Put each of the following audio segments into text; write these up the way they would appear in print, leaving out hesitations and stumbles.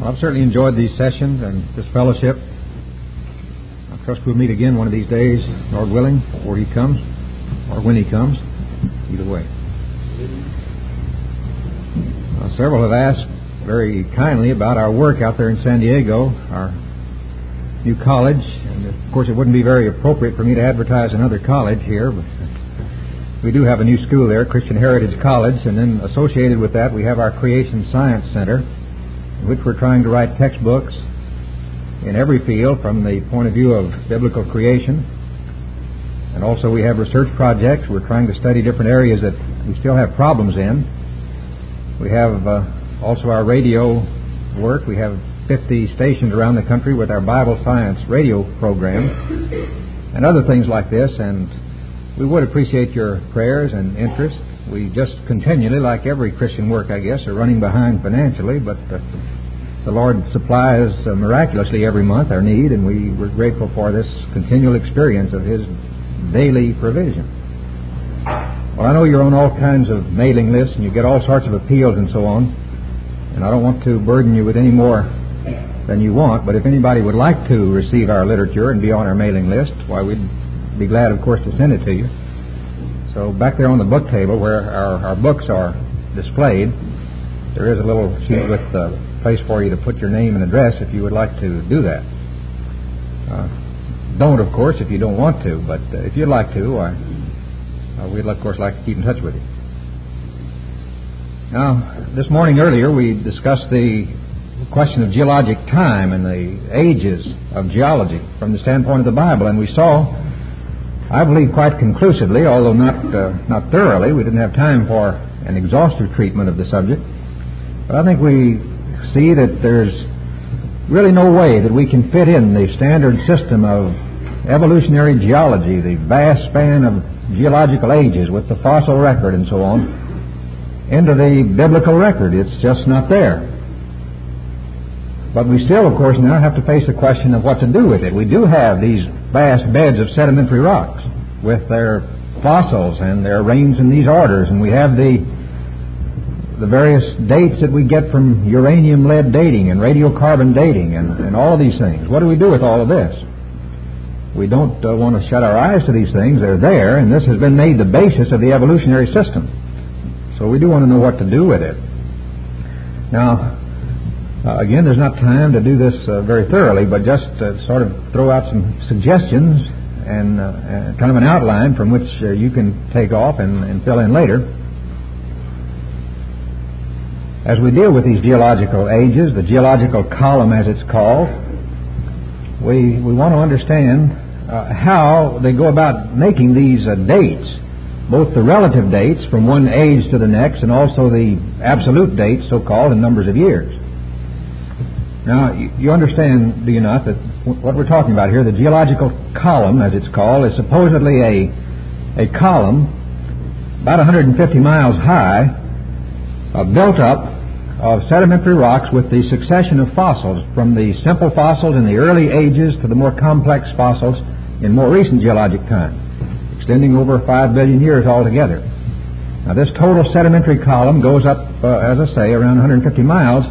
Well, I've certainly enjoyed these sessions and this fellowship. I trust we'll meet again one of these days, Lord willing, before he comes, or when he comes, either way. Several have asked very kindly about our work out there in San Diego, our new college, and of course it wouldn't be very appropriate for me to advertise another college here, but we do have a new school there, Christian Heritage College, and then associated with that we have our Creation Science Center, in which we're trying to write textbooks in every field from the point of view of biblical creation. And also we have research projects. We're trying to study different areas that we still have problems in. We have also our radio work. We have 50 stations around the country with our Bible Science radio program and other things like this, and we would appreciate your prayers and interest. We just continually, like every Christian work, I guess, are running behind financially, but the Lord supplies miraculously every month our need, and we're grateful for this continual experience of His daily provision. Well, I know you're on all kinds of mailing lists, and you get all sorts of appeals and so on, and I don't want to burden you with any more than you want, but if anybody would like to receive our literature and be on our mailing list, why, we'd be glad, of course, to send it to you. So back there on the book table where our books are displayed, there is a little sheet with a place for you to put your name and address if you would like to do that. Don't, of course, if you don't want to, but if you'd like to, we'd, of course, like to keep in touch with you. Now, this morning earlier, we discussed the question of geologic time and the ages of geology from the standpoint of the Bible, and we saw, I believe quite conclusively, although not thoroughly, we didn't have time for an exhaustive treatment of the subject, but I think we see that there's really no way that we can fit in the standard system of evolutionary geology, the vast span of geological ages with the fossil record and so on, into the biblical record. It's just not there. But we still, of course, now have to face the question of what to do with it. We do have these vast beds of sedimentary rocks with their fossils and their range in these orders, and we have the various dates that we get from uranium-lead dating and radiocarbon dating and all of these things. What do we do with all of this? We don't want to shut our eyes to these things. They're there, and this has been made the basis of the evolutionary system. So we do want to know what to do with it. Now, again, there's not time to do this very thoroughly, but just sort of throw out some suggestions and kind of an outline from which you can take off and fill in later. As we deal with these geological ages, the geological column as it's called, we want to understand how they go about making these dates, both the relative dates from one age to the next and also the absolute dates, so-called, in numbers of years. Now, you understand, do you not, that what we're talking about here, the geological column, as it's called, is supposedly a column about 150 miles high, built up of sedimentary rocks with the succession of fossils, from the simple fossils in the early ages to the more complex fossils in more recent geologic time, extending over 5 billion years altogether. Now, this total sedimentary column goes up, as I say, around 150 miles,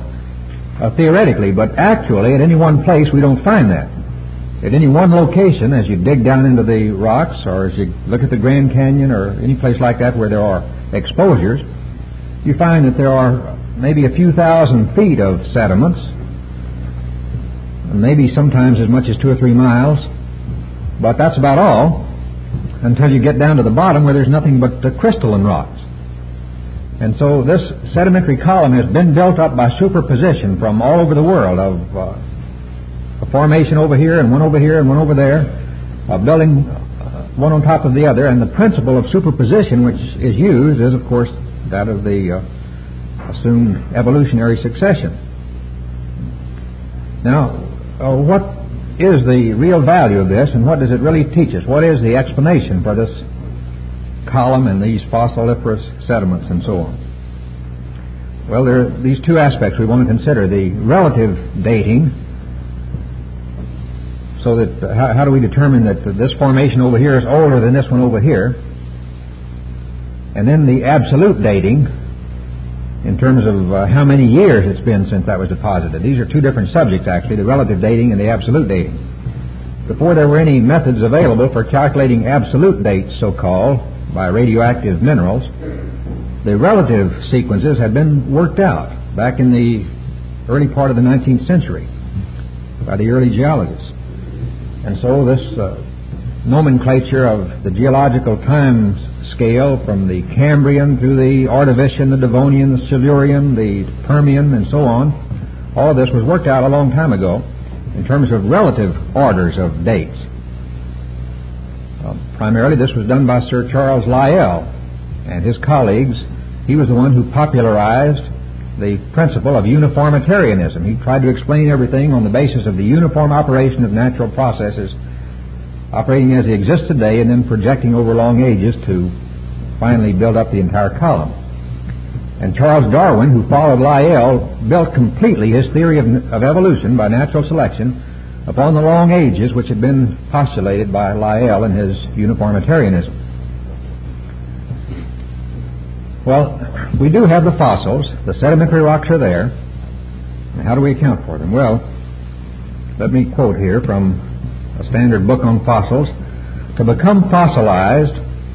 theoretically, but actually at any one place we don't find that. At any one location, as you dig down into the rocks or as you look at the Grand Canyon or any place like that where there are exposures, you find that there are maybe a few thousand feet of sediments, maybe sometimes as much as 2 or 3 miles, but that's about all until you get down to the bottom where there's nothing but crystalline rocks. And so this sedimentary column has been built up by superposition from all over the world of a formation over here and one over here and one over there, building one on top of the other. And the principle of superposition which is used is, of course, that of the assumed evolutionary succession. Now, what is the real value of this and what does it really teach us? What is the explanation for this column and these fossiliferous sediments and so on? Well, there are these two aspects we want to consider. The relative dating, so that how do we determine that this formation over here is older than this one over here? And then the absolute dating, in terms of how many years it's been since that was deposited. These are two different subjects, actually, the relative dating and the absolute dating. Before there were any methods available for calculating absolute dates, so-called, by radioactive minerals, the relative sequences had been worked out back in the early part of the 19th century by the early geologists. And so this nomenclature of the geological time scale from the Cambrian through the Ordovician, the Devonian, the Silurian, the Permian, and so on, all of this was worked out a long time ago in terms of relative orders of dates. Primarily this was done by Sir Charles Lyell and his colleagues. He was the one who popularized the principle of uniformitarianism. He tried to explain everything on the basis of the uniform operation of natural processes operating as they exist today and then projecting over long ages to finally build up the entire column. And Charles Darwin, who followed Lyell, built completely his theory of evolution by natural selection upon the long ages which had been postulated by Lyell in his uniformitarianism. Well, we do have the fossils. The sedimentary rocks are there. And how do we account for them? Well, let me quote here from a standard book on fossils. To become fossilized,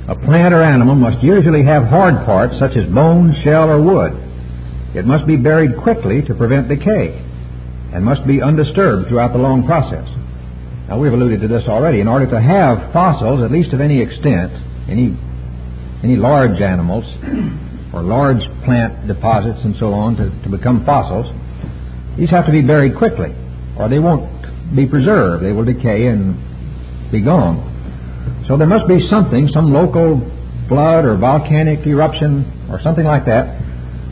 a plant or animal must usually have hard parts such as bone, shell, or wood. It must be buried quickly to prevent decay and must be undisturbed throughout the long process. Now, we've alluded to this already. In order to have fossils, at least of any extent, any large animals or large plant deposits and so on to become fossils, these have to be buried quickly or they won't be preserved. They will decay and be gone. So there must be something, some local flood or volcanic eruption or something like that,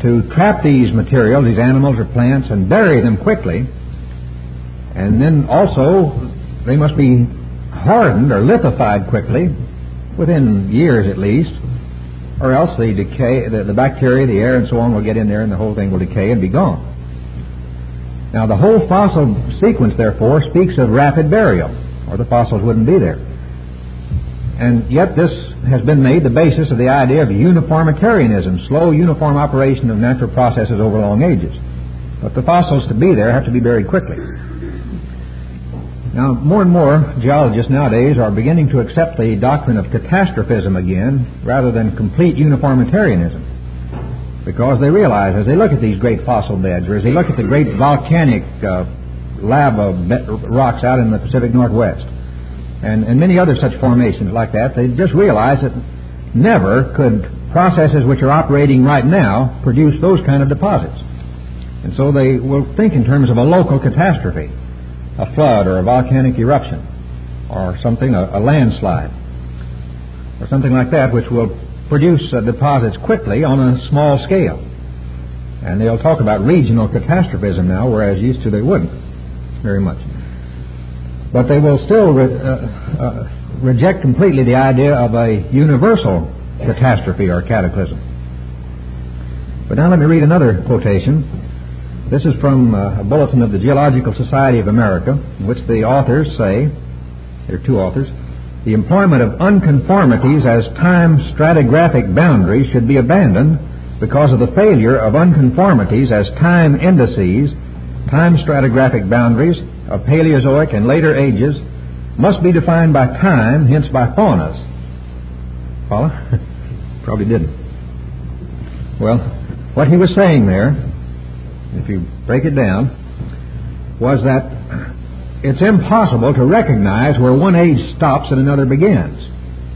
to trap these materials, these animals or plants, and bury them quickly. And then also they must be hardened or lithified quickly, within years at least, or else the decay, the bacteria, the air and so on will get in there and the whole thing will decay and be gone. Now, the whole fossil sequence, therefore, speaks of rapid burial, or the fossils wouldn't be there. And yet this has been made the basis of the idea of uniformitarianism, slow, uniform operation of natural processes over long ages. But the fossils to be there have to be buried quickly. Now, more and more geologists nowadays are beginning to accept the doctrine of catastrophism again, rather than complete uniformitarianism, because they realize, as they look at these great fossil beds, or as they look at the great volcanic lava rocks out in the Pacific Northwest, and many other such formations like that, they just realize that never could processes which are operating right now produce those kind of deposits. And so they will think in terms of a local catastrophe, a flood or a volcanic eruption, or something, a landslide, or something like that, which will produce deposits quickly on a small scale. And they'll talk about regional catastrophism now, whereas used to they wouldn't very much. But they will still reject completely the idea of a universal catastrophe or cataclysm. But now let me read another quotation. This is from a bulletin of the Geological Society of America, in which the authors say, there are two authors, the employment of unconformities as time stratigraphic boundaries should be abandoned because of the failure of unconformities as time indices. Time stratigraphic boundaries of Paleozoic and later ages must be defined by time, hence by faunas. Follow? Probably didn't. Well, what he was saying there, if you break it down, was that it's impossible to recognize where one age stops and another begins.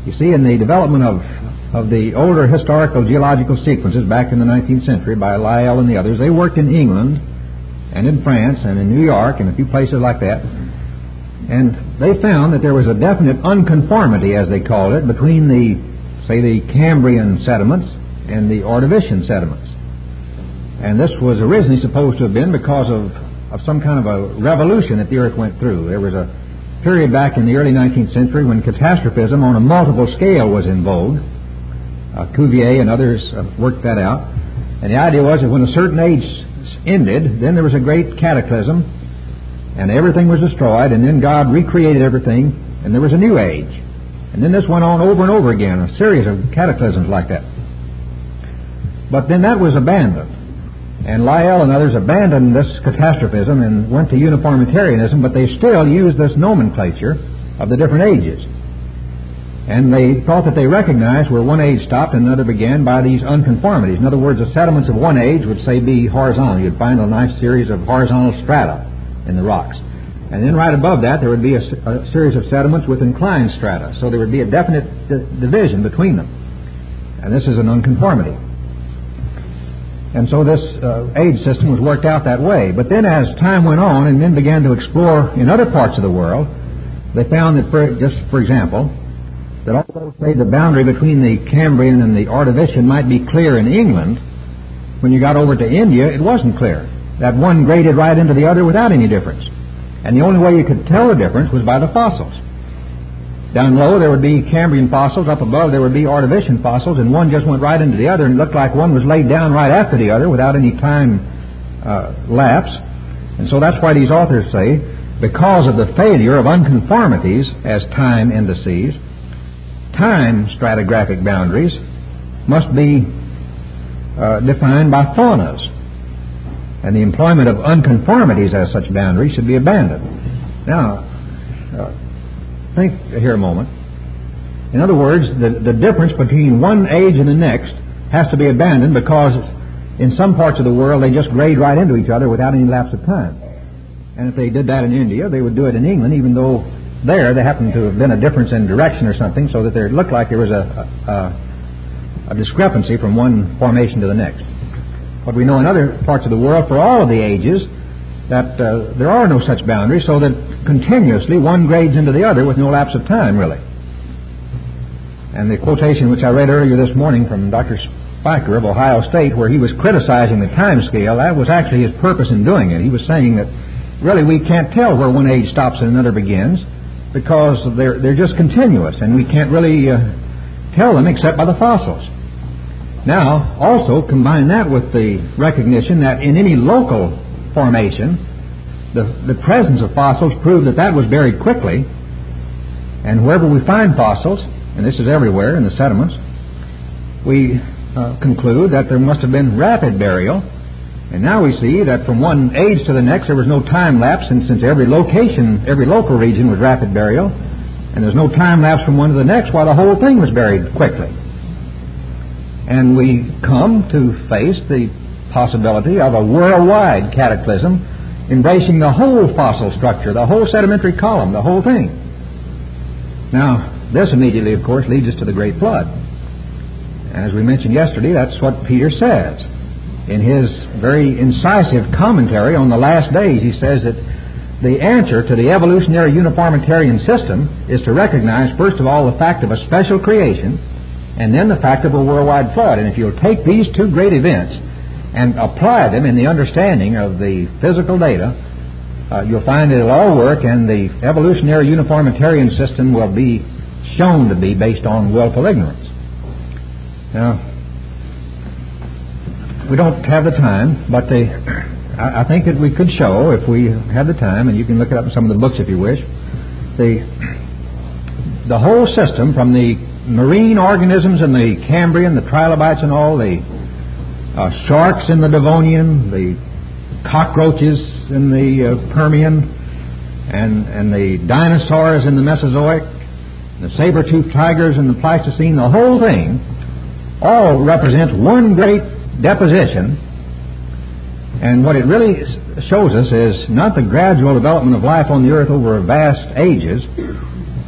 You see, in the development of the older historical geological sequences back in the 19th century by Lyell and the others, they worked in England and in France and in New York and a few places like that, and they found that there was a definite unconformity, as they called it, between the Cambrian sediments and the Ordovician sediments. And this was originally supposed to have been because of some kind of a revolution that the earth went through. There was a period back in the early 19th century when catastrophism on a multiple scale was in vogue. Cuvier and others worked that out. And the idea was that when a certain age ended, then there was a great cataclysm and everything was destroyed, and then God recreated everything and there was a new age. And then this went on over and over again, a series of cataclysms like that. But then that was abandoned. And Lyell and others abandoned this catastrophism and went to uniformitarianism, but they still used this nomenclature of the different ages. And they thought that they recognized where one age stopped and another began by these unconformities. In other words, the sediments of one age would, say, be horizontal. You'd find a nice series of horizontal strata in the rocks. And then right above that, there would be a series of sediments with inclined strata. So there would be a definite division between them. And this is an unconformity. And so this age system was worked out that way. But then as time went on and men began to explore in other parts of the world, they found that, for example, that although, say, the boundary between the Cambrian and the Ordovician might be clear in England, when you got over to India, it wasn't clear. That one graded right into the other without any difference. And the only way you could tell the difference was by the fossils. Down low, there would be Cambrian fossils. Up above, there would be Ordovician fossils, and one just went right into the other and looked like one was laid down right after the other without any time lapse. And so that's why these authors say, because of the failure of unconformities as time indices, time stratigraphic boundaries must be defined by faunas, and the employment of unconformities as such boundaries should be abandoned. Now, think here a moment. In other words, the difference between one age and the next has to be abandoned because in some parts of the world they just grade right into each other without any lapse of time. And if they did that in India, they would do it in England, even though there happened to have been a difference in direction or something, so that there looked like there was a discrepancy from one formation to the next. But we know in other parts of the world, for all of the ages, that there are no such boundaries, so that continuously one grades into the other with no lapse of time, really. And the quotation which I read earlier this morning from Dr. Spiker of Ohio State, where he was criticizing the time scale, that was actually his purpose in doing it. He was saying that really we can't tell where one age stops and another begins, because they're just continuous, and we can't really tell them except by the fossils. Now, also combine that with the recognition that in any local formation, the presence of fossils proved that was buried quickly, and wherever we find fossils, and this is everywhere in the sediments, we conclude that there must have been rapid burial. And now we see that from one age to the next there was no time lapse, and since every local region was rapid burial, and there's no time lapse from one to the next, why the whole thing was buried quickly. And we come to face the possibility of a worldwide cataclysm embracing the whole fossil structure, the whole sedimentary column, the whole thing. Now, this immediately, of course, leads us to the Great Flood. As we mentioned yesterday, that's what Peter says. In his very incisive commentary on the last days, he says that the answer to the evolutionary uniformitarian system is to recognize, first of all, the fact of a special creation, and then the fact of a worldwide flood. And if you'll take these two great events and apply them in the understanding of the physical data, you'll find it'll all work, and the evolutionary uniformitarian system will be shown to be based on willful ignorance. Now, we don't have the time, but I think that we could show, if we had the time, and you can look it up in some of the books if you wish, the whole system from the marine organisms in the Cambrian, the trilobites and all, the sharks in the Devonian, the cockroaches in the Permian, and the dinosaurs in the Mesozoic, the saber-toothed tigers in the Pleistocene, the whole thing all represents one great deposition. And what it really shows us is not the gradual development of life on the earth over vast ages,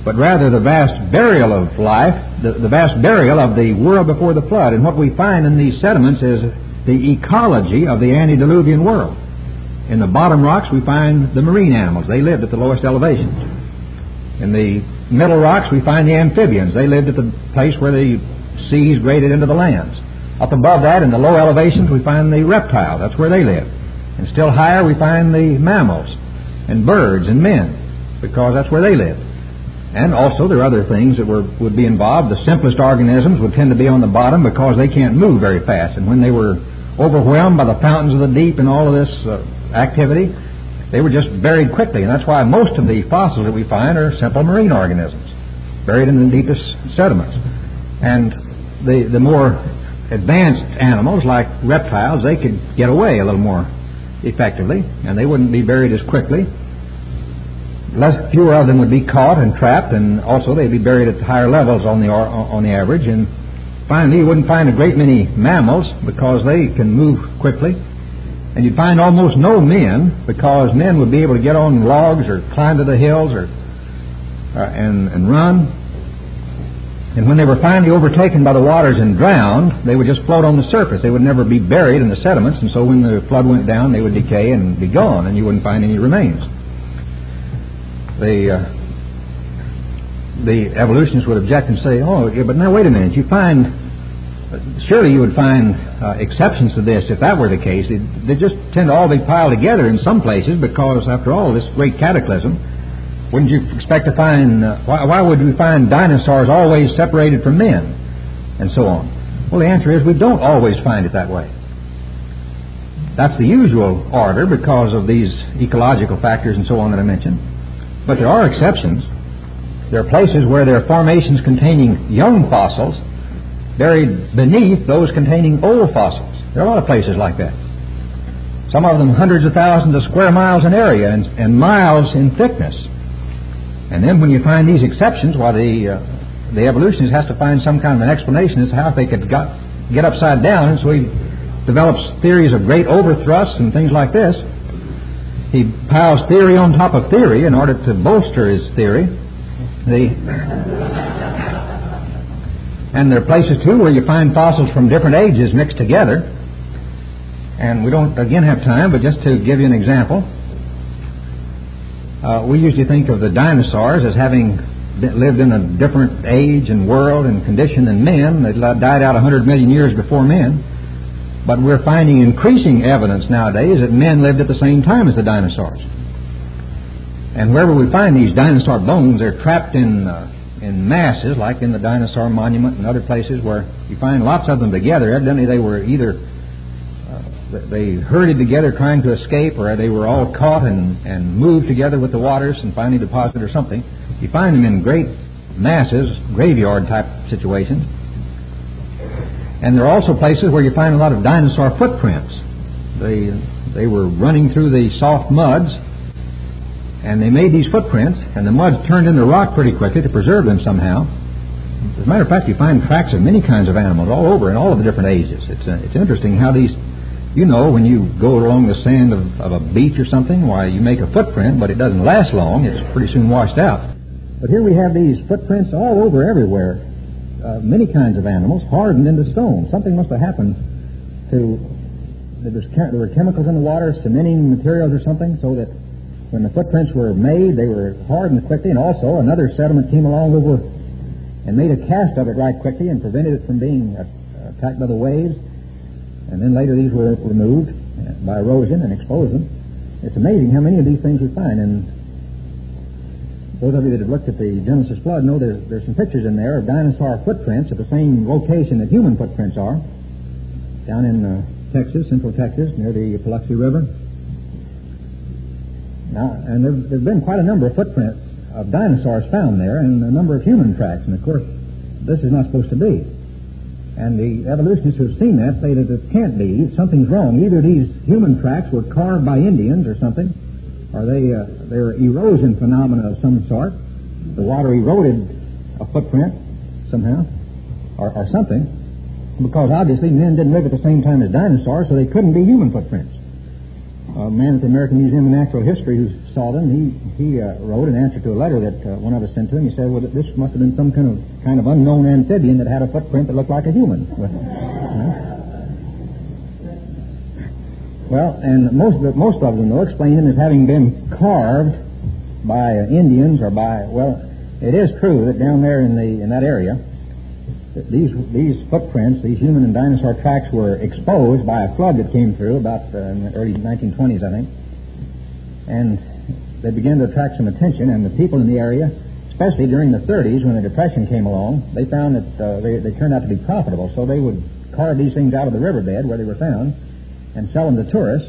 but rather the vast burial of life, the vast burial of the world before the flood. And what we find in these sediments is the ecology of the antediluvian world. In the bottom rocks we find the marine animals. They lived at the lowest elevations. In the middle rocks we find the amphibians. They lived at the place where the seas graded into the lands. Up above that, in the low elevations, we find the reptiles. That's where they live. And still higher, we find the mammals and birds and men, because that's where they live. And also, there are other things that would be involved. The simplest organisms would tend to be on the bottom because they can't move very fast. And when they were overwhelmed by the fountains of the deep and all of this activity, they were just buried quickly. And that's why most of the fossils that we find are simple marine organisms, buried in the deepest sediments. And the more advanced animals like reptiles, they could get away a little more effectively, and they wouldn't be buried as quickly. Fewer of them would be caught and trapped, and also they'd be buried at higher levels on the average. And finally, you wouldn't find a great many mammals because they can move quickly, and you'd find almost no men because men would be able to get on logs or climb to the hills or and run. And when they were finally overtaken by the waters and drowned, they would just float on the surface. They would never be buried in the sediments, and so when the flood went down, they would decay and be gone, and you wouldn't find any remains. The evolutionists would object and say, oh, yeah, but now wait a minute, surely you would find exceptions to this if that were the case. They just tend to all be piled together in some places because, after all, this great cataclysm, wouldn't you expect to find, why would we find dinosaurs always separated from men, and so on? Well, the answer is we don't always find it that way. That's the usual order because of these ecological factors and so on that I mentioned. But there are exceptions. There are places where there are formations containing young fossils buried beneath those containing old fossils. There are a lot of places like that. Some of them hundreds of thousands of square miles in area and miles in thickness. And then when you find these exceptions, well, the evolutionist has to find some kind of an explanation as to how they could get upside down. And so he develops theories of great overthrusts and things like this. He piles theory on top of theory in order to bolster his theory. And there are places, too, where you find fossils from different ages mixed together. And we don't, again, have time, but just to give you an example, we usually think of the dinosaurs as having lived in a different age and world and condition than men. They died out 100 million years before men. But we're finding increasing evidence nowadays that men lived at the same time as the dinosaurs. And wherever we find these dinosaur bones, they're trapped in masses, like in the dinosaur monument and other places where you find lots of them together. Evidently, they were either they herded together trying to escape, or they were all caught and moved together with the waters and finally deposited or something. You find them in great masses, graveyard-type situations. And there are also places where you find a lot of dinosaur footprints. They were running through the soft muds, and they made these footprints, and the muds turned into rock pretty quickly to preserve them somehow. As a matter of fact, you find tracks of many kinds of animals all over in all of the different ages. It's interesting how these, you know, when you go along the sand of a beach or something, why, you make a footprint, but it doesn't last long. It's pretty soon washed out. But here we have these footprints all over everywhere. Many kinds of animals hardened into stone. Something must have happened there were chemicals in the water, cementing materials or something, so that when the footprints were made, they were hardened quickly, and also another sediment came along over and made a cast of it right quickly and prevented it from being attacked by the waves. And then later these were removed by erosion and explosion. It's amazing how many of these things we find. And those of you that have looked at the Genesis flood know there's some pictures in there of dinosaur footprints at the same location that human footprints are, down in Texas, central Texas, near the Paluxy River. Now, and there's been quite a number of footprints of dinosaurs found there, and a number of human tracks. And of course, this is not supposed to be. And the evolutionists who've seen that say that it can't be. Something's wrong. Either these human tracks were carved by Indians or something, or they're erosion phenomena of some sort. The water eroded a footprint somehow, or something, because obviously men didn't live at the same time as dinosaurs, so they couldn't be human footprints. A man at the American Museum of Natural History who saw them, he wrote an answer to a letter that one of us sent to him. He said, well, this must have been some kind of unknown amphibian that had a footprint that looked like a human. Well, and most of them, though, explain them as having been carved by Indians or by, well, it is true that down there in that area, that these footprints, these human and dinosaur tracks, were exposed by a flood that came through about in the early 1920s, I think. And they began to attract some attention, and the people in the area, especially during the 30s when the Depression came along, they found that they turned out to be profitable, so they would carve these things out of the riverbed where they were found and sell them to tourists.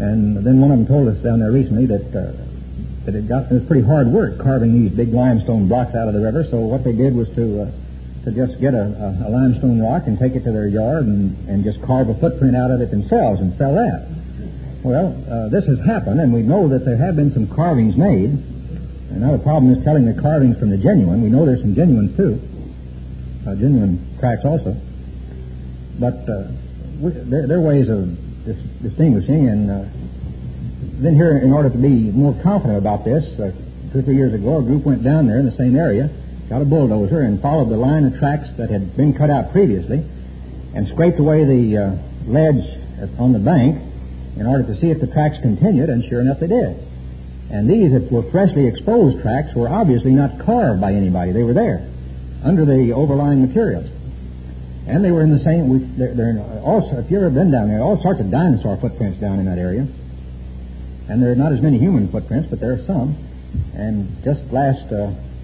And then one of them told us down there recently that it was pretty hard work carving these big limestone blocks out of the river. So what they did was to to just get a limestone rock and take it to their yard and just carve a footprint out of it themselves and sell that. Well, this has happened, and we know that there have been some carvings made. And now the problem is telling the carvings from the genuine. We know there's some genuines, too. Genuine cracks also. But there are ways of distinguishing. And then here, in order to be more confident about this, 2 or 3 years ago, a group went down there in the same area, got a bulldozer, and followed the line of tracks that had been cut out previously and scraped away the ledge on the bank in order to see if the tracks continued, and sure enough, they did. And these that were freshly exposed tracks were obviously not carved by anybody. They were there under the overlying materials. And they were in the same... if you've ever been down there, all sorts of dinosaur footprints down in that area. And there are not as many human footprints, but there are some. And just last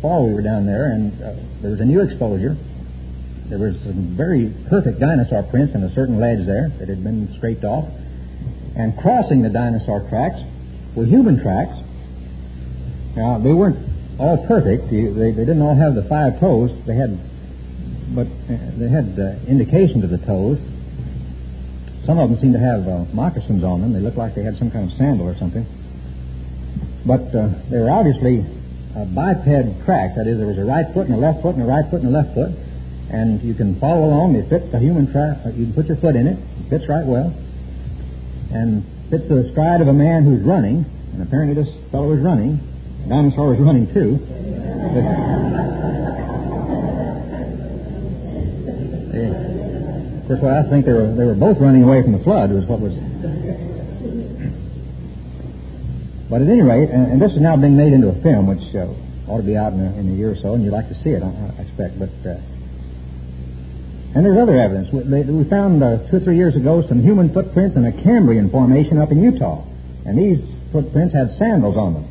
fall we were down there, and there was a new exposure. There was some very perfect dinosaur prints in a certain ledge there that had been scraped off. And crossing the dinosaur tracks were human tracks. Now, they weren't all perfect. They didn't all have the 5 toes. They had indications of the toes. Some of them seemed to have moccasins on them. They looked like they had some kind of sandal or something. But they were obviously a biped track. That is, there was a right foot and a left foot and a right foot and a left foot. And you can follow along. It fits the human track. You can put your foot in it. It fits right well. And fits the stride of a man who's running. And apparently this fellow was running. The dinosaur was running too. Of course, well, I think they were both running away from the flood was what was... But at any rate, and this has now been made into a film, which ought to be out in a year or so, and you'd like to see it, I expect. But and there's other evidence. We found 2 or 3 years ago some human footprints in a Cambrian formation up in Utah, and these footprints had sandals on them.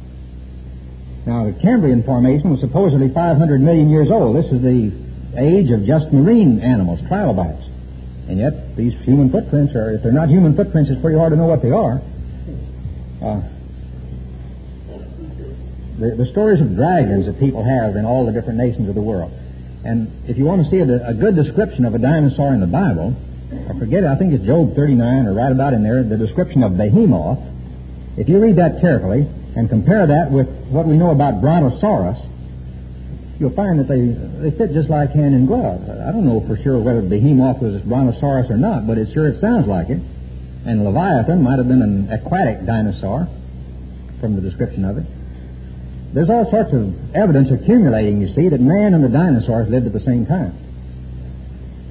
Now, the Cambrian formation was supposedly 500 million years old. This is the age of just marine animals, trilobites. And yet, these human footprints are, if they're not human footprints, it's pretty hard to know what they are. The stories of dragons that people have in all the different nations of the world. And if you want to see a good description of a dinosaur in the Bible, I forget, I think it's Job 39 or right about in there, the description of Behemoth. If you read that carefully and compare that with what we know about Brontosaurus, you'll find that they fit just like hand and glove. I don't know for sure whether Behemoth was Brontosaurus or not, but it sounds like it. And Leviathan might have been an aquatic dinosaur from the description of it. There's all sorts of evidence accumulating, you see, that man and the dinosaurs lived at the same time.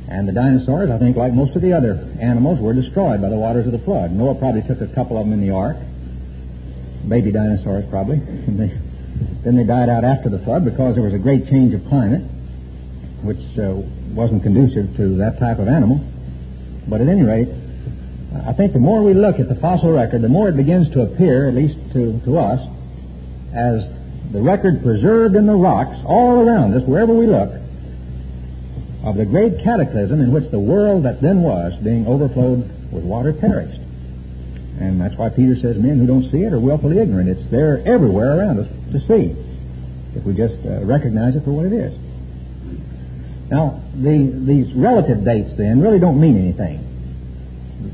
And the dinosaurs, I think, like most of the other animals, were destroyed by the waters of the flood. Noah probably took a couple of them in the ark. Baby dinosaurs, probably. And then they died out after the flood because there was a great change of climate, which wasn't conducive to that type of animal. But at any rate, I think the more we look at the fossil record, the more it begins to appear, at least to us, as the record preserved in the rocks all around us, wherever we look, of the great cataclysm in which the world that then was, being overflowed with water, perished. And that's why Peter says men who don't see it are willfully ignorant. It's there everywhere around us to see, if we just recognize it for what it is. Now, these relative dates then really don't mean anything.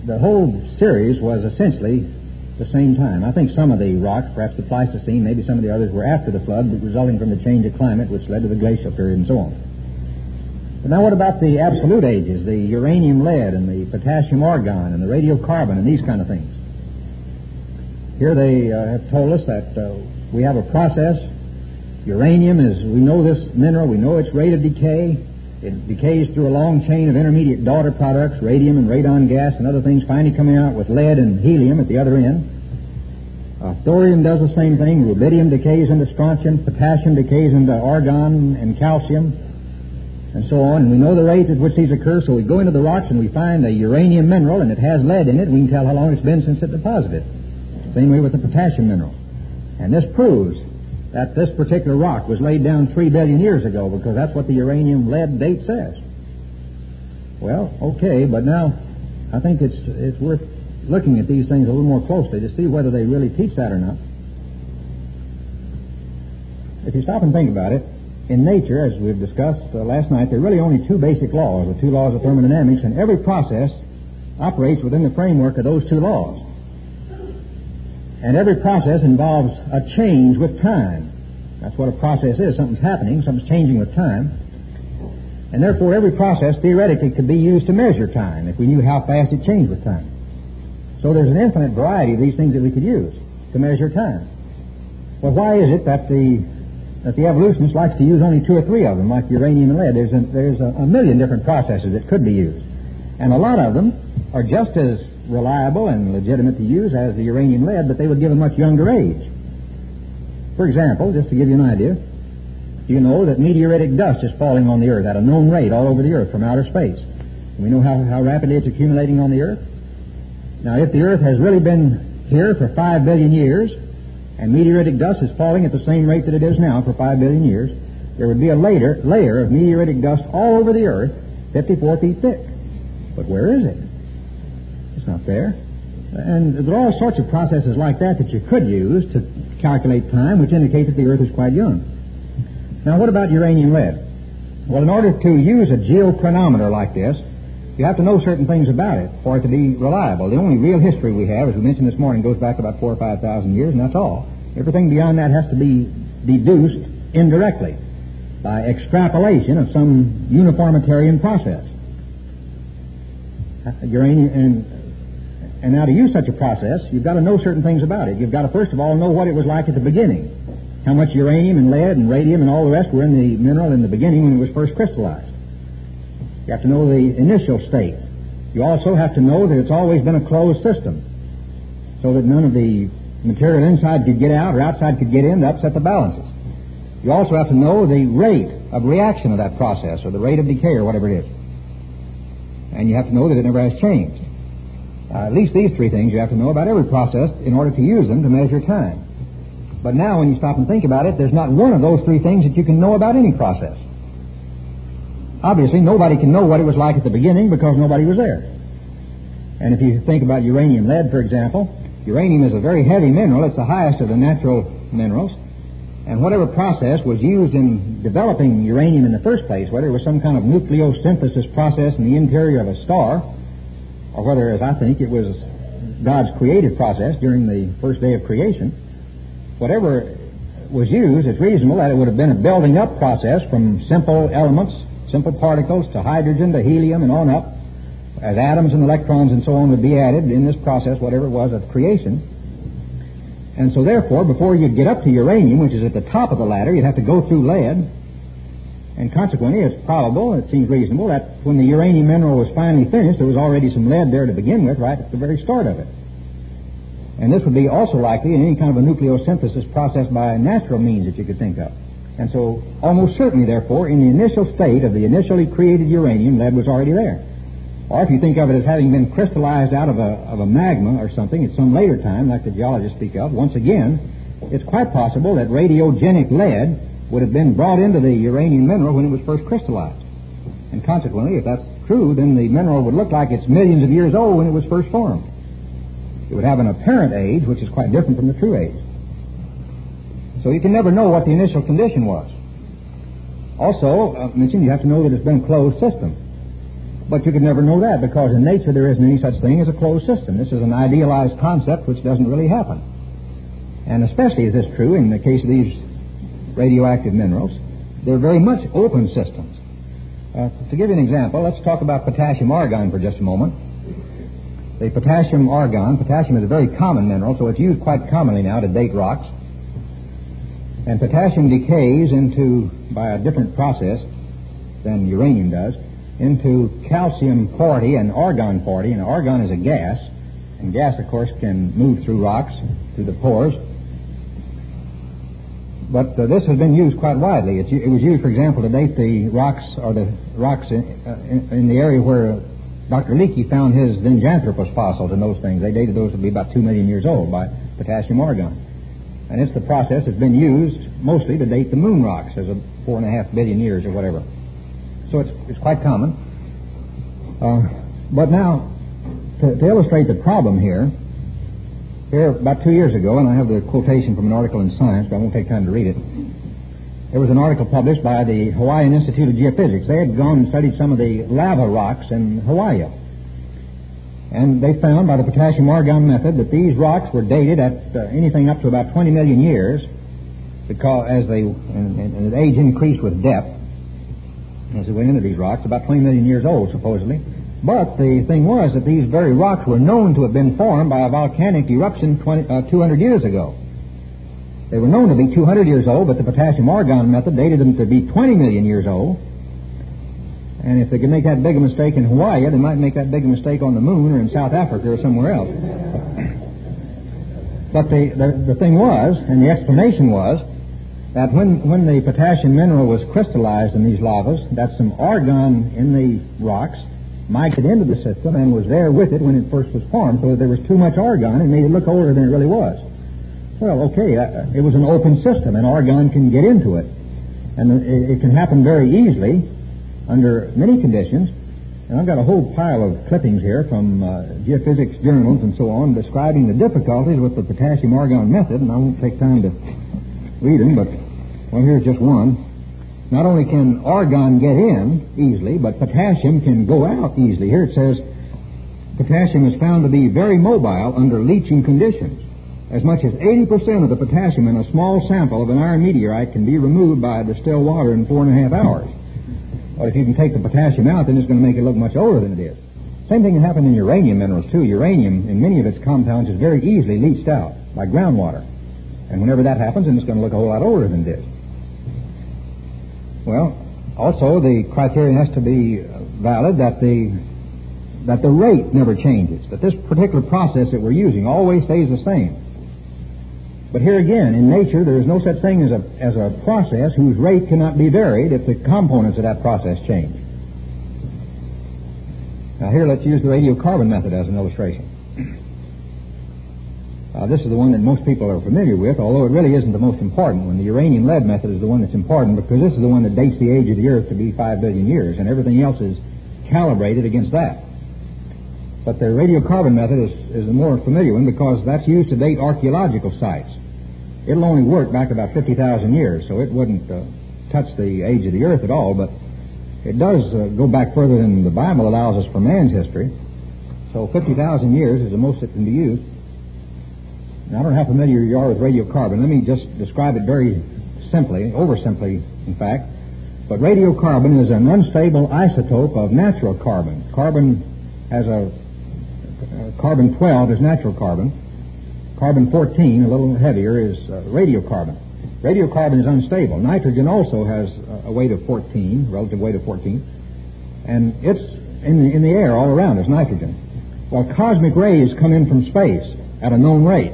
The whole series was essentially the same time. I think some of the rocks, perhaps the Pleistocene, maybe some of the others were after the flood, resulting from the change of climate which led to the glacial period and so on. But now what about the absolute ages, the uranium lead and the potassium argon and the radiocarbon and these kind of things? Here they have told us that we have a process. Uranium is, we know this mineral, we know its rate of decay. It decays through a long chain of intermediate daughter products, radium and radon gas and other things, finally coming out with lead and helium at the other end. Thorium does the same thing. Rubidium decays into strontium. Potassium decays into argon and calcium and so on. And we know the rates at which these occur, so we go into the rocks and we find a uranium mineral and it has lead in it. We can tell how long it's been since it deposited. Same way with the potassium mineral. And this proves that this particular rock was laid down 3 billion years ago because that's what the uranium lead date says. Well, okay, but now I think it's worth looking at these things a little more closely to see whether they really teach that or not. If you stop and think about it, in nature, as we've discussed last night, there are really only two basic laws, the two laws of thermodynamics, and every process operates within the framework of those two laws. And every process involves a change with time. That's what a process is. Something's happening, something's changing with time. And therefore, every process theoretically could be used to measure time if we knew how fast it changed with time. So there's an infinite variety of these things that we could use to measure time. Well, why is it that the evolutionist likes to use only two or three of them, like uranium and lead? There's a million different processes that could be used. And a lot of them are just as reliable and legitimate to use as the uranium lead, but they would give a much younger age. For example, just to give you an idea, you know that meteoritic dust is falling on the Earth at a known rate all over the Earth from outer space. And we know how rapidly it's accumulating on the Earth. Now, if the Earth has really been here for 5 billion years, and meteoritic dust is falling at the same rate that it is now for 5 billion years, there would be a layer of meteoritic dust all over the Earth, 54 feet thick. But where is it? It's not there. And there are all sorts of processes like that you could use to calculate time, which indicate that the Earth is quite young. Now, what about uranium lead? Well, in order to use a geochronometer like this, you have to know certain things about it for it to be reliable. The only real history we have, as we mentioned this morning, goes back about 4,000 or 5,000 years, and that's all. Everything beyond that has to be deduced indirectly by extrapolation of some uniformitarian process. And now to use such a process, you've got to know certain things about it. You've got to, first of all, know what it was like at the beginning, how much uranium and lead and radium and all the rest were in the mineral in the beginning when it was first crystallized. You have to know the initial state. You also have to know that it's always been a closed system so that none of the material inside could get out or outside could get in to upset the balances. You also have to know the rate of reaction of that process or the rate of decay or whatever it is. And you have to know that it never has changed. At least these three things you have to know about every process in order to use them to measure time. But now when you stop and think about it, there's not one of those three things that you can know about any process. Obviously, nobody can know what it was like at the beginning because nobody was there. And if you think about uranium lead, for example, uranium is a very heavy mineral. It's the highest of the natural minerals. And whatever process was used in developing uranium in the first place, whether it was some kind of nucleosynthesis process in the interior of a star, or whether, as I think, it was God's creative process during the first day of creation, whatever was used, it's reasonable that it would have been a building up process from simple elements, simple particles, to hydrogen, to helium, and on up, as atoms and electrons and so on would be added in this process, whatever it was, of creation. And so, therefore, before you get up to uranium, which is at the top of the ladder, you'd have to go through lead. And consequently, it's probable, it seems reasonable, that when the uranium mineral was finally finished, there was already some lead there to begin with, right at the very start of it. And this would be also likely in any kind of a nucleosynthesis process by natural means that you could think of. And so, almost certainly, therefore, in the initial state of the initially created uranium, lead was already there. Or if you think of it as having been crystallized out of a magma or something at some later time, like the geologists speak of, once again, it's quite possible that radiogenic lead would have been brought into the uranium mineral when it was first crystallized. And consequently, if that's true, then the mineral would look like it's millions of years old when it was first formed. It would have an apparent age, which is quite different from the true age. So you can never know what the initial condition was. Also, I mentioned you have to know that it's been a closed system. But you could never know that because in nature there isn't any such thing as a closed system. This is an idealized concept which doesn't really happen. And especially is this true in the case of these radioactive minerals. They're very much open systems. To give you an example, let's talk about potassium argon for just a moment. The potassium argon, potassium is a very common mineral, so it's used quite commonly now to date rocks. And potassium decays by a different process than uranium does, into calcium-40 and argon-40. And argon is a gas, and gas, of course, can move through rocks, through the pores. But this has been used quite widely. It was used, for example, to date the rocks in the area where Dr. Leakey found his Zinjanthropus fossils and those things. They dated those to be about 2 million years old by potassium argon. And it's the process that's been used mostly to date the moon rocks as of 4.5 billion years or whatever. So it's quite common. But now, to illustrate the problem here about 2 years ago, and I have the quotation from an article in Science, but I won't take time to read it. There was an article published by the Hawaiian Institute of Geophysics. They had gone and studied some of the lava rocks in Hawaii. And they found by the potassium argon method that these rocks were dated at anything up to about 20 million years because as they and age increased with depth as they went into these rocks, about 20 million years old supposedly. But the thing was that these very rocks were known to have been formed by a volcanic eruption 200 years ago. They were known to be 200 years old, but the potassium argon method dated them to be 20 million years old. And if they could make that big a mistake in Hawaii, they might make that big a mistake on the moon or in South Africa or somewhere else. But the thing was, and the explanation was, that when the potassium mineral was crystallized in these lavas, that some argon in the rocks migrated into the system and was there with it when it first was formed, so there was too much argon and made it look older than it really was. Well, okay, it was an open system, and argon can get into it. And it can happen very easily under many conditions. And I've got a whole pile of clippings here from geophysics journals and so on describing the difficulties with the potassium argon method, and I won't take time to read them, but, well, here's just one. Not only can argon get in easily, but potassium can go out easily. Here it says, potassium is found to be very mobile under leaching conditions. As much as 80% of the potassium in a small sample of an iron meteorite can be removed by the still water in 4.5 hours. Or if you can take the potassium out, then it's going to make it look much older than it is. Same thing can happen in uranium minerals, too. Uranium, in many of its compounds, is very easily leached out by groundwater. And whenever that happens, then it's going to look a whole lot older than it is. Well, also, the criterion has to be valid that the rate never changes, that this particular process that we're using always stays the same. But here again, in nature, there is no such thing as a process whose rate cannot be varied if the components of that process change. Now here, let's use the radiocarbon method as an illustration. This is the one that most people are familiar with, although it really isn't the most important one. The uranium-lead method is the one that's important because this is the one that dates the age of the Earth to be 5 billion years, and everything else is calibrated against that. But the radiocarbon method is the more familiar one because that's used to date archaeological sites. It'll only work back about 50,000 years, so it wouldn't touch the age of the Earth at all, but it does go back further than the Bible allows us for man's history. So 50,000 years is the most that can be used. Now, I don't know how familiar you are with radiocarbon. Let me just describe it very simply, oversimply, in fact. But radiocarbon is an unstable isotope of natural carbon. Carbon has a Carbon 12 is natural carbon. Carbon 14, a little heavier, is radiocarbon. Radiocarbon is unstable. Nitrogen also has a weight of 14, relative weight of 14, and it's in the air all around us, nitrogen. Well, cosmic rays come in from space at a known rate,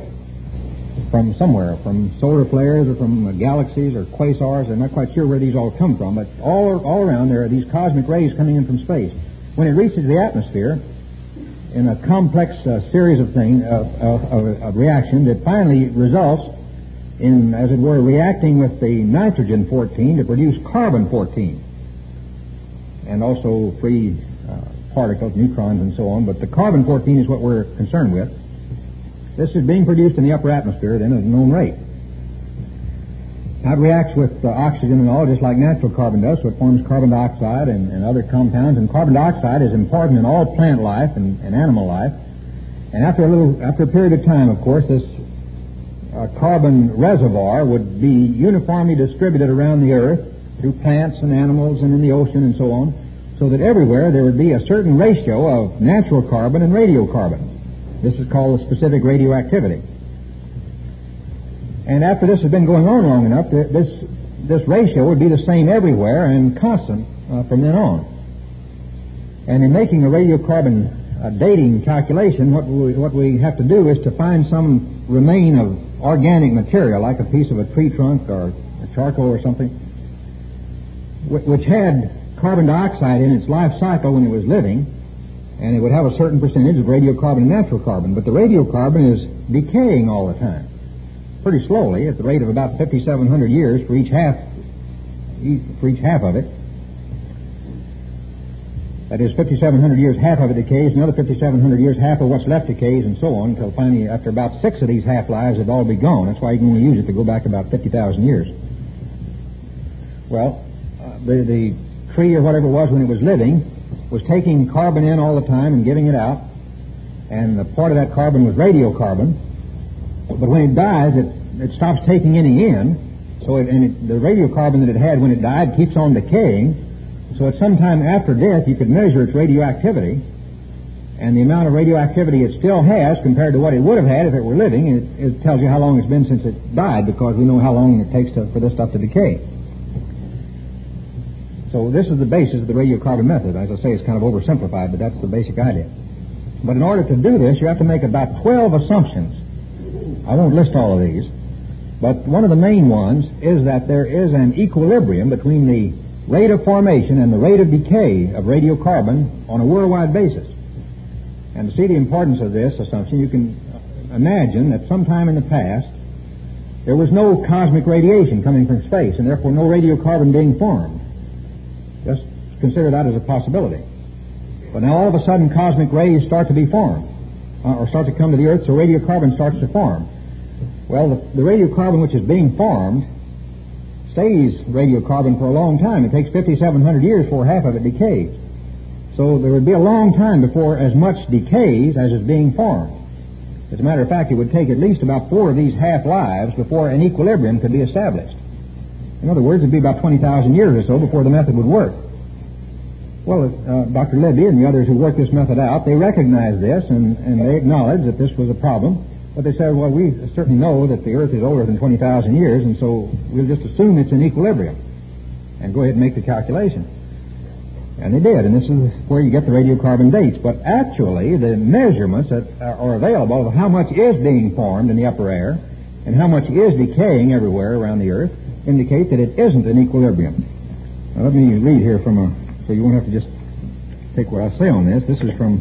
from somewhere, from solar flares or from galaxies or quasars. I'm not quite sure where these all come from, but all around there are these cosmic rays coming in from space. When it reaches the atmosphere, in a complex series of things, of reactions, it finally results in, as it were, reacting with the nitrogen 14 to produce carbon 14, and also free particles, neutrons, and so on. But the carbon 14 is what we're concerned with. This is being produced in the upper atmosphere then at a known rate. Now it reacts with oxygen and all, just like natural carbon does, so it forms carbon dioxide and other compounds. And carbon dioxide is important in all plant life and animal life. And after a period of time, of course, this carbon reservoir would be uniformly distributed around the Earth through plants and animals and in the ocean and so on, so that everywhere there would be a certain ratio of natural carbon and radiocarbon. This is called the specific radioactivity. And after this has been going on long enough, this ratio would be the same everywhere and constant from then on. And in making a radiocarbon dating calculation, what we have to do is to find some remain of organic material, like a piece of a tree trunk or a charcoal or something, which had carbon dioxide in its life cycle when it was living, and it would have a certain percentage of radiocarbon and natural carbon. But the radiocarbon is decaying all the time, pretty slowly, at the rate of about 5,700 years for each half of it. That is, 5,700 years, half of it decays, another 5,700 years, half of what's left decays, and so on, until finally, after about 6 of these half-lives, it'd all be gone. That's why you can only use it to go back about 50,000 years. Well, the tree or whatever it was when it was living was taking carbon in all the time and giving it out, and the part of that carbon was radiocarbon. But when it dies, it stops taking any in, so the radiocarbon that it had when it died keeps on decaying. So at some time after death, you could measure its radioactivity, and the amount of radioactivity it still has compared to what it would have had if it were living, and it tells you how long it's been since it died, because we know how long it takes for this stuff to decay. So this is the basis of the radiocarbon method. As I say, it's kind of oversimplified, but that's the basic idea. But in order to do this, you have to make about 12 assumptions. I won't list all of these, but one of the main ones is that there is an equilibrium between the rate of formation and the rate of decay of radiocarbon on a worldwide basis. And to see the importance of this assumption, you can imagine that sometime in the past, there was no cosmic radiation coming from space, and therefore no radiocarbon being formed. Just consider that as a possibility. But now all of a sudden cosmic rays start to be formed, or start to come to the Earth, so radiocarbon starts to form. Well, the radiocarbon which is being formed stays radiocarbon for a long time. It takes 5,700 years before half of it decays. So there would be a long time before as much decays as is being formed. As a matter of fact, it would take at least about 4 of these half-lives before an equilibrium could be established. In other words, it would be about 20,000 years or so before the method would work. Well, Dr. Libby and the others who worked this method out, they recognized this, and they acknowledged that this was a problem. But they said, well, we certainly know that the Earth is older than 20,000 years, and so we'll just assume it's in equilibrium and go ahead and make the calculation. And they did, and this is where you get the radiocarbon dates. But actually, the measurements that are available of how much is being formed in the upper air and how much is decaying everywhere around the Earth indicate that it isn't in equilibrium. Now, let me read here so you won't have to just take what I say on this. This is from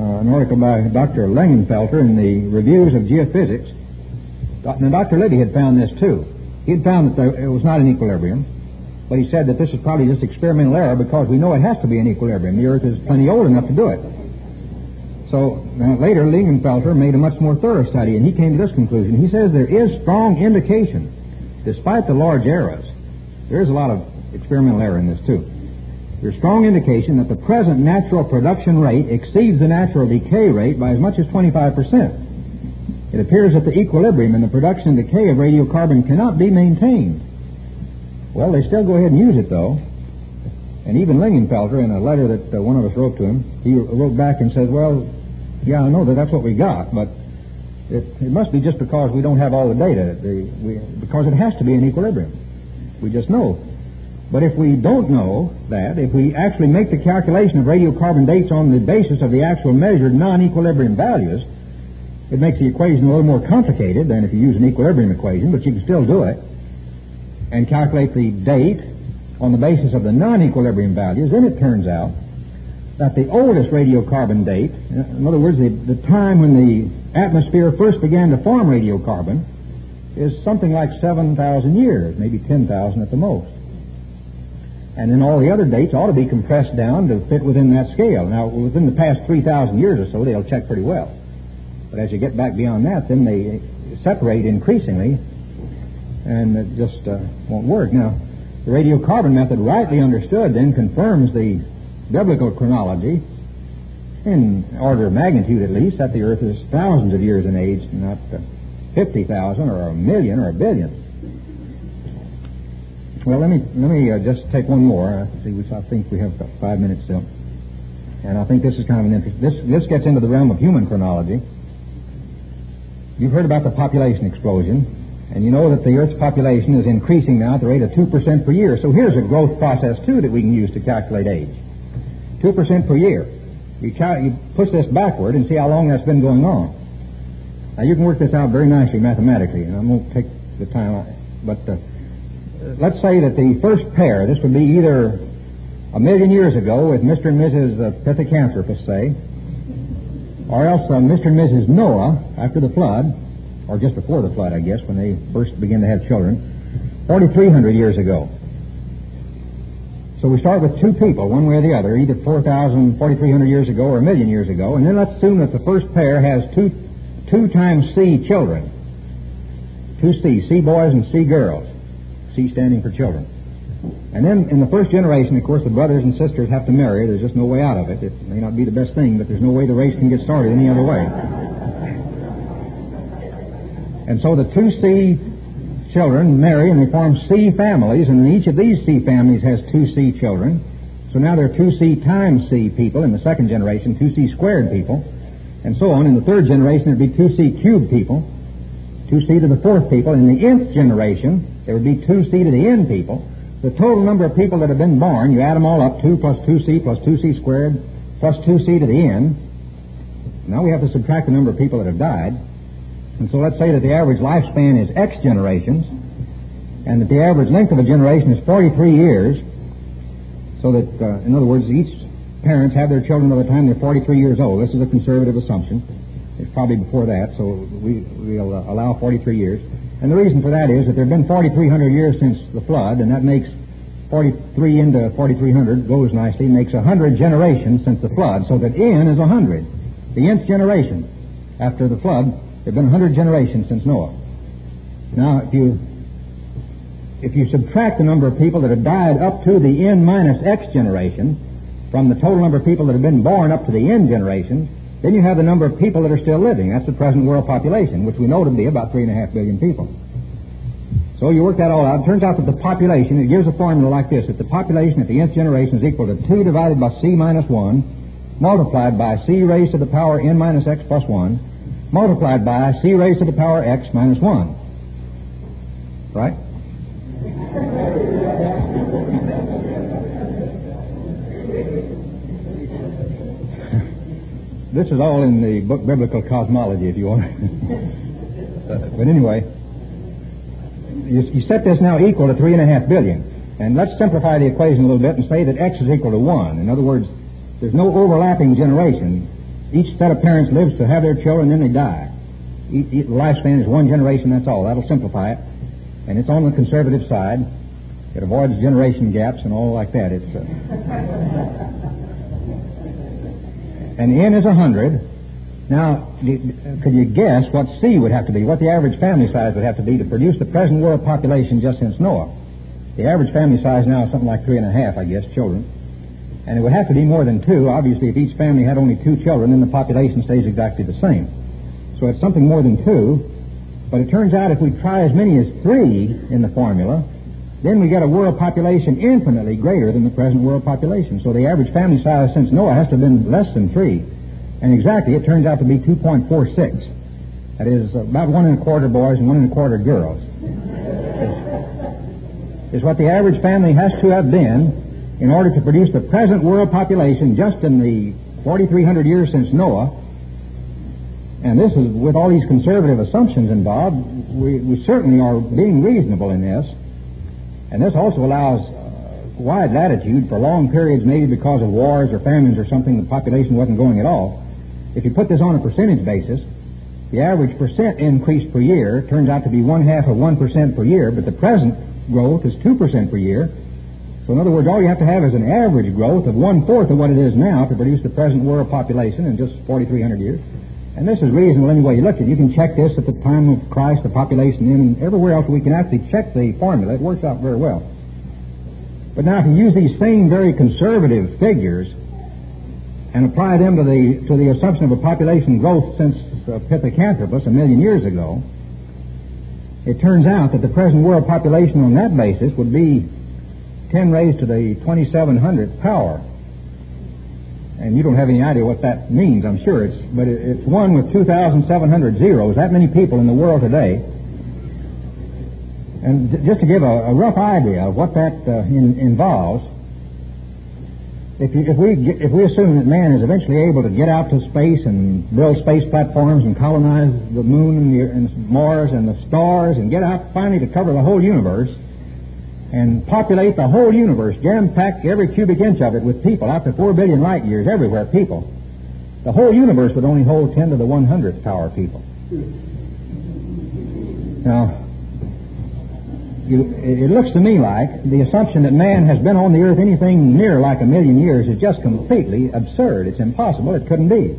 an article by Dr. Langenfelter in the Reviews of Geophysics. Now, Dr. Libby had found this, too. He had found that it was not in equilibrium, but he said that this is probably just experimental error because we know it has to be in equilibrium. The Earth is plenty old enough to do it. So later, Langenfelter made a much more thorough study, and he came to this conclusion. He says there is strong indication, despite the large errors, there is a lot of experimental error in this too. There's strong indication that the present natural production rate exceeds the natural decay rate by as much as 25%. It appears that the equilibrium in the production and decay of radiocarbon cannot be maintained. Well, they still go ahead and use it though. And even Langenfelter, in a letter that one of us wrote to him, he wrote back and said, well, yeah, I know that that's what we got, but it must be just because we don't have all the data, because it has to be in equilibrium. We just know. But if we don't know that, if we actually make the calculation of radiocarbon dates on the basis of the actual measured non-equilibrium values, it makes the equation a little more complicated than if you use an equilibrium equation, but you can still do it, and calculate the date on the basis of the non-equilibrium values. Then it turns out that the oldest radiocarbon date, in other words, the time when the atmosphere first began to form radiocarbon, is something like 7,000 years, maybe 10,000 at the most. And then all the other dates ought to be compressed down to fit within that scale. Now, within the past 3,000 years or so, they'll check pretty well. But as you get back beyond that, then they separate increasingly, and it just won't work. Now, the radiocarbon method, rightly understood, then confirms the biblical chronology, in order of magnitude at least, that the Earth is thousands of years in age, not 50,000 or a million or a billion. Well, let me just take one more. I think we have about 5 minutes still, and I think this is kind of an interesting. This gets into the realm of human chronology. You've heard about the population explosion, and you know that the Earth's population is increasing now at the rate of 2% per year. So here's a growth process too that we can use to calculate age. 2% per year. You push this backward and see how long that's been going on. Now, you can work this out very nicely mathematically, and I won't take the time, but let's say that the first pair, this would be either 1 million years ago with Mr. and Mrs. Pithecanthropus, say, or else Mr. and Mrs. Noah after the flood, or just before the flood, I guess, when they first began to have children, 4,300 years ago. So we start with two people, one way or the other, either 4,300 years ago or 1 million years ago, and then let's assume that the first pair has two times C children. Two C boys and C girls. C standing for children. And then in the first generation, of course, the brothers and sisters have to marry. There's just no way out of it. It may not be the best thing, but there's no way the race can get started any other way. And so the 2C children marry and they form C families, and each of these C families has 2C children. So now there are 2C times C people in the second generation, 2C squared people, and so on. In the third generation, it would be 2C cubed people, 2C to the fourth people. In the nth generation, there would be 2C to the n people. The total number of people that have been born, you add them all up, 2 plus 2C plus 2C squared plus 2C to the n. Now we have to subtract the number of people that have died. And so let's say that the average lifespan is X generations, and that the average length of a generation is 43 years, so that, in other words, each parents have their children by the time they're 43 years old. This is a conservative assumption. It's probably before that, so we'll allow 43 years. And the reason for that is that there have been 4,300 years since the flood, and that makes 43 into 4,300 goes nicely, makes 100 generations since the flood, so that n is 100. The nth generation after the flood, there have been 100 generations since Noah. Now, if you subtract the number of people that have died up to the n minus x generation from the total number of people that have been born up to the n generation, then you have the number of people that are still living. That's the present world population, which we know to be about 3.5 billion people. So you work that all out. It turns out that the population, it gives a formula like this, that the population at the nth generation is equal to 2 divided by c minus 1 multiplied by c raised to the power n minus x plus 1 multiplied by c raised to the power x minus 1. Right? This is all in the book Biblical Cosmology, if you want. But anyway, you set this now equal to 3.5 billion. And let's simplify the equation a little bit and say that X is equal to 1. In other words, there's no overlapping generation. Each set of parents lives to have their children, then they die. Each lifespan is one generation, that's all. That'll simplify it. And it's on the conservative side. It avoids generation gaps and all like that. It's... And n is 100. Now, could you guess what c would have to be, what the average family size would have to be to produce the present world population just since Noah? The average family size now is something like 3.5, I guess, children. And it would have to be more than 2. Obviously, if each family had only 2 children, then the population stays exactly the same. So it's something more than 2. But it turns out if we try as many as 3 in the formula, then we get a world population infinitely greater than the present world population. So the average family size since Noah has to have been less than 3. And exactly, it turns out to be 2.46. That is, about 1 1/4 boys and 1 1/4 girls. Is what the average family has to have been in order to produce the present world population just in the 4,300 years since Noah. And this is, with all these conservative assumptions involved, we certainly are being reasonable in this. And this also allows wide latitude for long periods, maybe because of wars or famines or something, the population wasn't going at all. If you put this on a percentage basis, the average percent increase per year turns out to be 0.5% per year, but the present growth is 2% per year. So in other words, all you have to have is an average growth of 1/4 of what it is now to produce the present world population in just 4,300 years. And this is reasonable any way you look at it. You can check this at the time of Christ, the population in, and everywhere else we can actually check the formula. It works out very well. But now if you use these same very conservative figures and apply them to the assumption of a population growth since Pithecanthropus 1 million years ago, it turns out that the present world population on that basis would be 10 raised to the 2,700th power. And you don't have any idea what that means, I'm sure. But it's one with 2,700 zeros, that many people in the world today. And just to give a rough idea of what that involves, if we assume that man is eventually able to get out to space and build space platforms and colonize the moon and Mars and the stars and get out finally to cover the whole universe, and populate the whole universe, jam-pack every cubic inch of it with people, out to 4 billion light years, everywhere people, the whole universe would only hold 10 to the 100th power people. Now, it looks to me like the assumption that man has been on the earth anything near like 1 million years is just completely absurd. It's impossible. It couldn't be.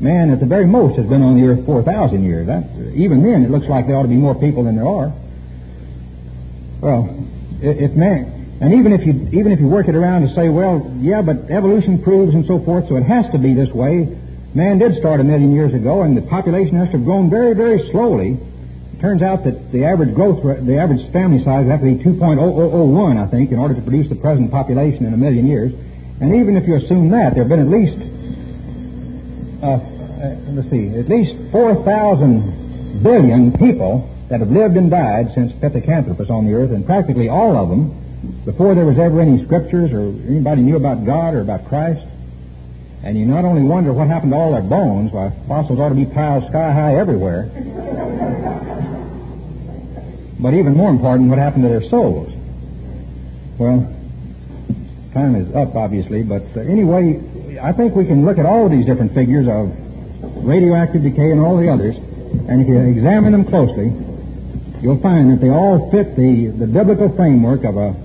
Man, at the very most, has been on the earth 4,000 years. Even then, it looks like there ought to be more people than there are. Well, if man, And even if you work it around and say, well, yeah, but evolution proves and so forth, so it has to be this way. Man did start a million years ago, and the population has to have grown very, very slowly. It turns out that the average growth rate, the average family size would have to be 2.0001, I think, in order to produce the present population in a million years. And even if you assume that, there have been at least, at least 4,000 billion people that have lived and died since Pithecanthropus on the earth, and practically all of them, before there was ever any scriptures or anybody knew about God or about Christ. And you not only wonder what happened to all their bones, why fossils ought to be piled sky high everywhere, but even more important, what happened to their souls. Well, time is up, obviously, but anyway, I think we can look at all these different figures of radioactive decay and all the others, and if you examine them closely, you'll find that they all fit the biblical framework of a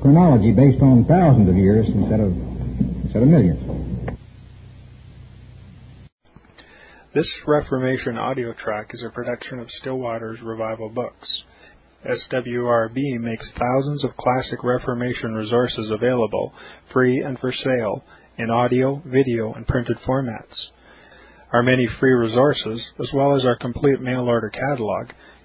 chronology based on thousands of years instead of millions. This Reformation audio track is a production of Still Waters Revival Books. SWRB makes thousands of classic Reformation resources available, free and for sale, in audio, video, and printed formats. Our many free resources, as well as our complete mail-order catalog,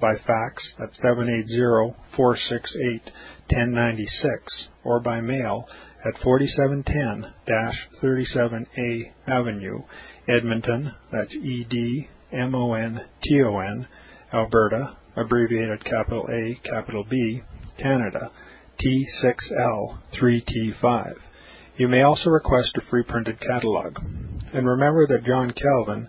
by fax at 780-468-1096, or by mail at 4710-37A Avenue, Edmonton, that's EDMONTON, Alberta, abbreviated capital A, capital B, Canada, T6L3T5. You may also request a free printed catalog. And remember that John Calvin,